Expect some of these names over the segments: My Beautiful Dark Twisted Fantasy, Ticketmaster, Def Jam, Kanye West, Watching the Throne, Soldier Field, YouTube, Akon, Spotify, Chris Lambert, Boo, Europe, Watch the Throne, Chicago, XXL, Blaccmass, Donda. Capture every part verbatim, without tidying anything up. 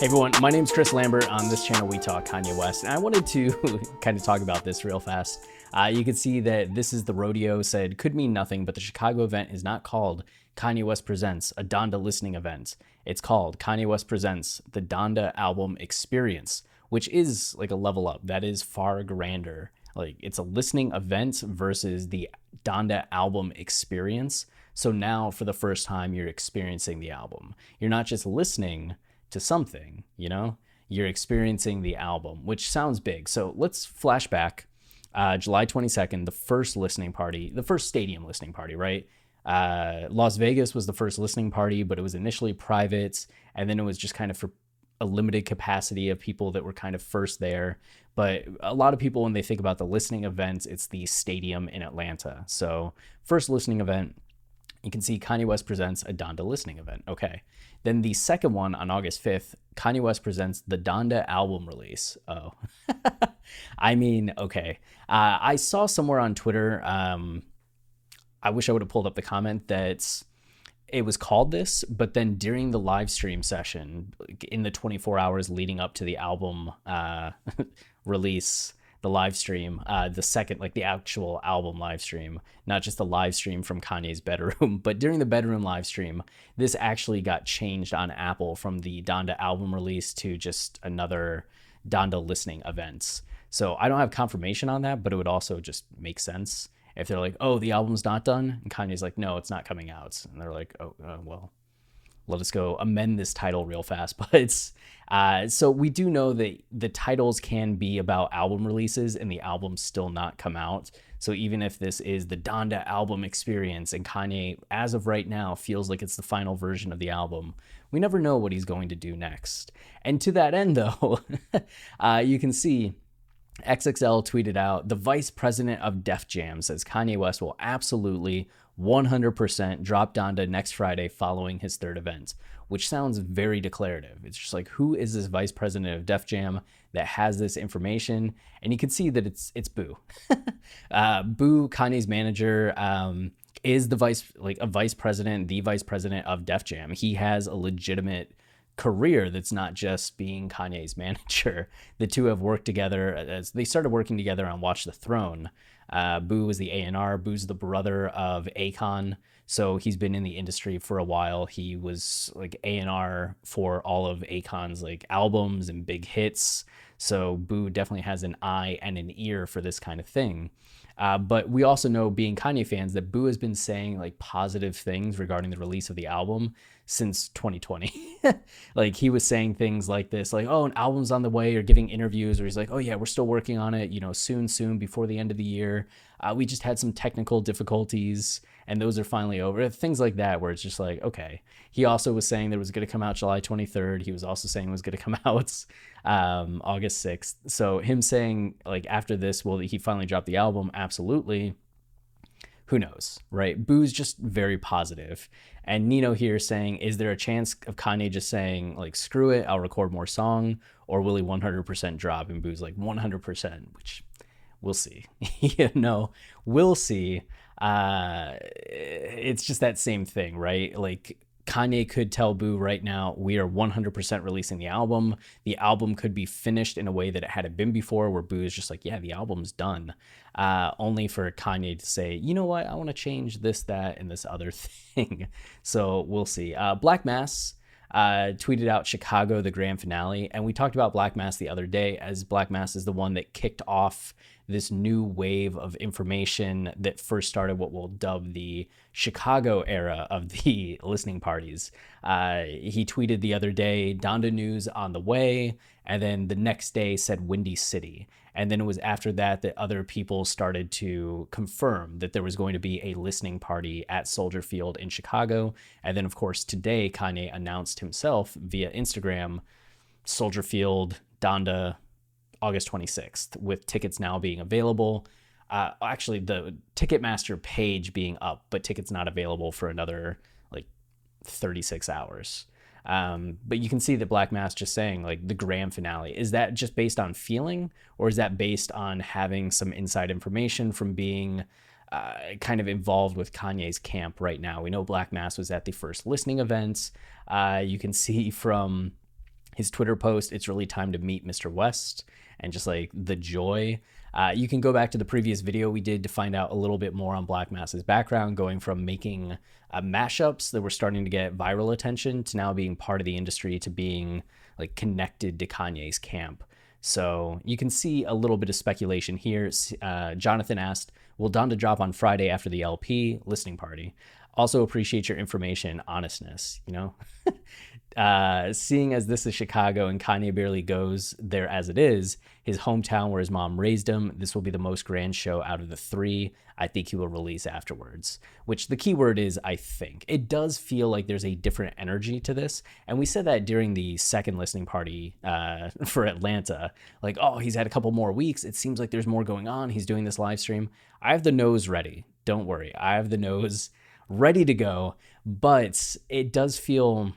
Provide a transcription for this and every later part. Hey everyone, my name's Chris Lambert. On this channel, we talk Kanye West, and I wanted to kind of talk about this real fast. Uh, you can see that This Is The Rodeo said, could mean nothing, but the Chicago event is not called Kanye West Presents a Donda Listening Event. It's called Kanye West Presents the Donda Album Experience, which is like a level up. That is far grander. Like, it's a listening event versus the Donda Album Experience. So now for the first time, you're experiencing the album. You're not just listening to something, you know, you're experiencing the album, which sounds big. So let's flash back uh, July twenty-second, the first listening party, the first stadium listening party, right? Uh, Las Vegas was the first listening party, but it was initially private. And then it was just kind of for a limited capacity of people that were kind of first there. But a lot of people, when they think about the listening events, it's the stadium in Atlanta. So first listening event, you can see Kanye West Presents a Donda Listening Event. Okay. Then the second one on August fifth, Kanye West Presents the Donda Album Release. Oh, I mean, okay. Uh, I saw somewhere on Twitter, um, I wish I would have pulled up the comment that it was called this, but then during the live stream session in the twenty-four hours leading up to the album uh, release, the live stream, uh, the second, like the actual album live stream, not just the live stream from Kanye's bedroom, but during the bedroom live stream, this actually got changed on Apple from the Donda album release to just another Donda listening events. So I don't have confirmation on that, but it would also just make sense if they're like, oh, the album's not done. And Kanye's like, no, it's not coming out. And they're like, oh, uh, well, let us go amend this title real fast. But uh, so we do know that the titles can be about album releases and the album's still not come out. So even if this is the Donda album experience and Kanye, as of right now, feels like it's the final version of the album, we never know what he's going to do next. And to that end, though, uh, you can see X X L tweeted out, the vice president of Def Jam says Kanye West will absolutely one hundred percent drop Donda next Friday following his third event, which sounds very declarative. It's just like, who is this vice president of Def Jam that has this information? And you can see that it's it's Boo. uh, Boo, Kanye's manager, um, is the vice, like a vice president, the vice president of Def Jam. He has a legitimate career that's not just being Kanye's manager. The two have worked together as they started working together on Watch the Throne. Uh, Boo was the A and R. Boo's the brother of Akon. So he's been in the industry for a while. He was like A and R for all of Akon's like albums and big hits. So Boo definitely has an eye and an ear for this kind of thing. Uh, but we also know, being Kanye fans, that Boo has been saying like positive things regarding the release of the album since twenty twenty. Like, he was saying things like this, like, oh, an album's on the way, or giving interviews where he's like, oh yeah, we're still working on it, you know, soon, soon, before the end of the year. Uh, we just had some technical difficulties and those are finally over. Things like that, where it's just like, okay. He also was saying that it was going to come out July twenty-third. He was also saying it was going to come out um, August sixth. So him saying like, after this, will he finally drop the album? Absolutely. Who knows, right? Boo's just very positive. And Nino here saying, is there a chance of Kanye just saying like, screw it, I'll record more song, or will he one hundred percent drop? And Boo's like one hundred percent, which we'll see. You know, we'll see. Uh, it's just that same thing, right? Like, Kanye could tell Boo right now, we are one hundred percent releasing the album. The album could be finished in a way that it hadn't been before, where Boo is just like, yeah, the album's done. Uh, only for Kanye to say, you know what, I want to change this, that, and this other thing. So we'll see. Uh, Blaccmass uh, tweeted out Chicago, the grand finale. And we talked about Blaccmass the other day, as Blaccmass is the one that kicked off this new wave of information that first started what we'll dub the Chicago era of the listening parties. Uh, he tweeted the other day, Donda news on the way, and then the next day said Windy City. And then it was after that that other people started to confirm that there was going to be a listening party at Soldier Field in Chicago. And then, of course, today Kanye announced himself via Instagram, Soldier Field, Donda, August twenty-sixth, with tickets now being available. Uh, actually, the Ticketmaster page being up, but tickets not available for another like thirty-six hours. Um, but you can see that Blaccmass just saying like the grand finale, is that just based on feeling, or is that based on having some inside information from being uh, kind of involved with Kanye's camp right now? We know Blaccmass was at the first listening events. Uh, you can see from his Twitter post, it's really time to meet Mister West, and just like the joy. Uh, you can go back to the previous video we did to find out a little bit more on Blaccmass's background, going from making uh, mashups that were starting to get viral attention to now being part of the industry, to being like connected to Kanye's camp. So you can see a little bit of speculation here. Uh, Jonathan asked, will Donda drop on Friday after the L P listening party? Also appreciate your information, honestness, you know? Uh, seeing as this is Chicago and Kanye barely goes there as it is, his hometown where his mom raised him, this will be the most grand show out of the three I think he will release afterwards. Which the key word is, I think. It does feel like there's a different energy to this. And we said that during the second listening party uh, for Atlanta. Like, oh, he's had a couple more weeks. It seems like there's more going on. He's doing this live stream. I have the nose ready. Don't worry. I have the nose ready to go. But it does feel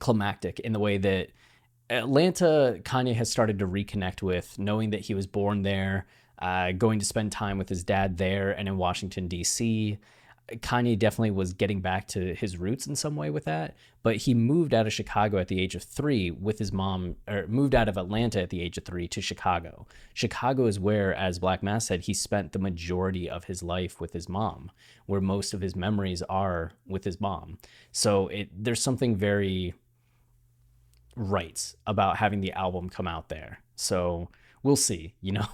climactic in the way that Atlanta, Kanye has started to reconnect with, knowing that he was born there, uh, going to spend time with his dad there and in Washington, D C. Kanye definitely was getting back to his roots in some way with that, but he moved out of Chicago at the age of three with his mom, or moved out of Atlanta at the age of three to Chicago. Chicago is where, as Blaccmass said, he spent the majority of his life with his mom, where most of his memories are with his mom. So it, there's something very right about having the album come out there. So we'll see, you know,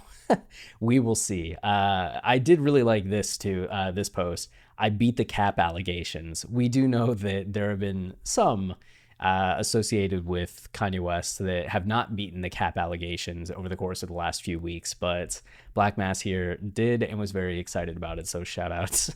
we will see. Uh, I did really like this too, uh, this post. I beat the cap allegations. We do know that there have been some uh, associated with Kanye West that have not beaten the cap allegations over the course of the last few weeks, but Blaccmass here did and was very excited about it. So shout outs,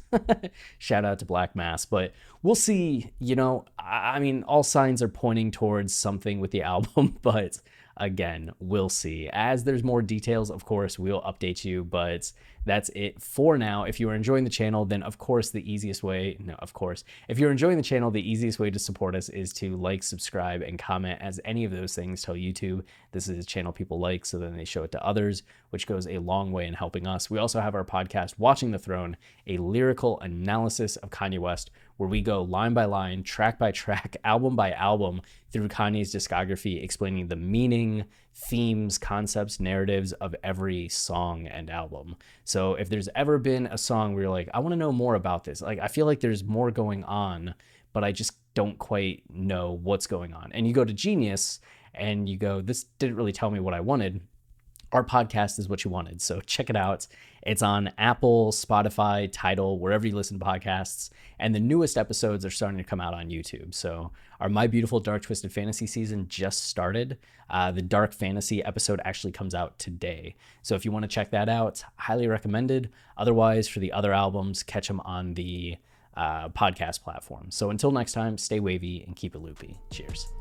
shout out to Blaccmass, but we'll see, you know, I mean, all signs are pointing towards something with the album, but again, we'll see. As there's more details, of course, we'll update you, but that's it for now. If you are enjoying the channel, then of course, the easiest way, no, of course, if you're enjoying the channel, the easiest way to support us is to like, subscribe, and comment, as any of those things tell YouTube this is a channel people like, so then they show it to others, which goes a long way in helping us. We also have our podcast, Watching the Throne, a lyrical analysis of Kanye West, where we go line by line, track by track, album by album through Kanye's discography, explaining the meaning, themes, concepts, narratives of every song and album. So if there's ever been a song where you're like, I want to know more about this, like I feel like there's more going on, but I just don't quite know what's going on, and you go to Genius and you go, this didn't really tell me what I wanted, our podcast is what you wanted. So check it out. It's on Apple, Spotify, Tidal, wherever you listen to podcasts. And the newest episodes are starting to come out on YouTube. So our My Beautiful Dark Twisted Fantasy season just started. Uh, the Dark Fantasy episode actually comes out today. So if you want to check that out, highly recommended. Otherwise, for the other albums, catch them on the uh, podcast platform. So until next time, stay wavy and keep it loopy. Cheers.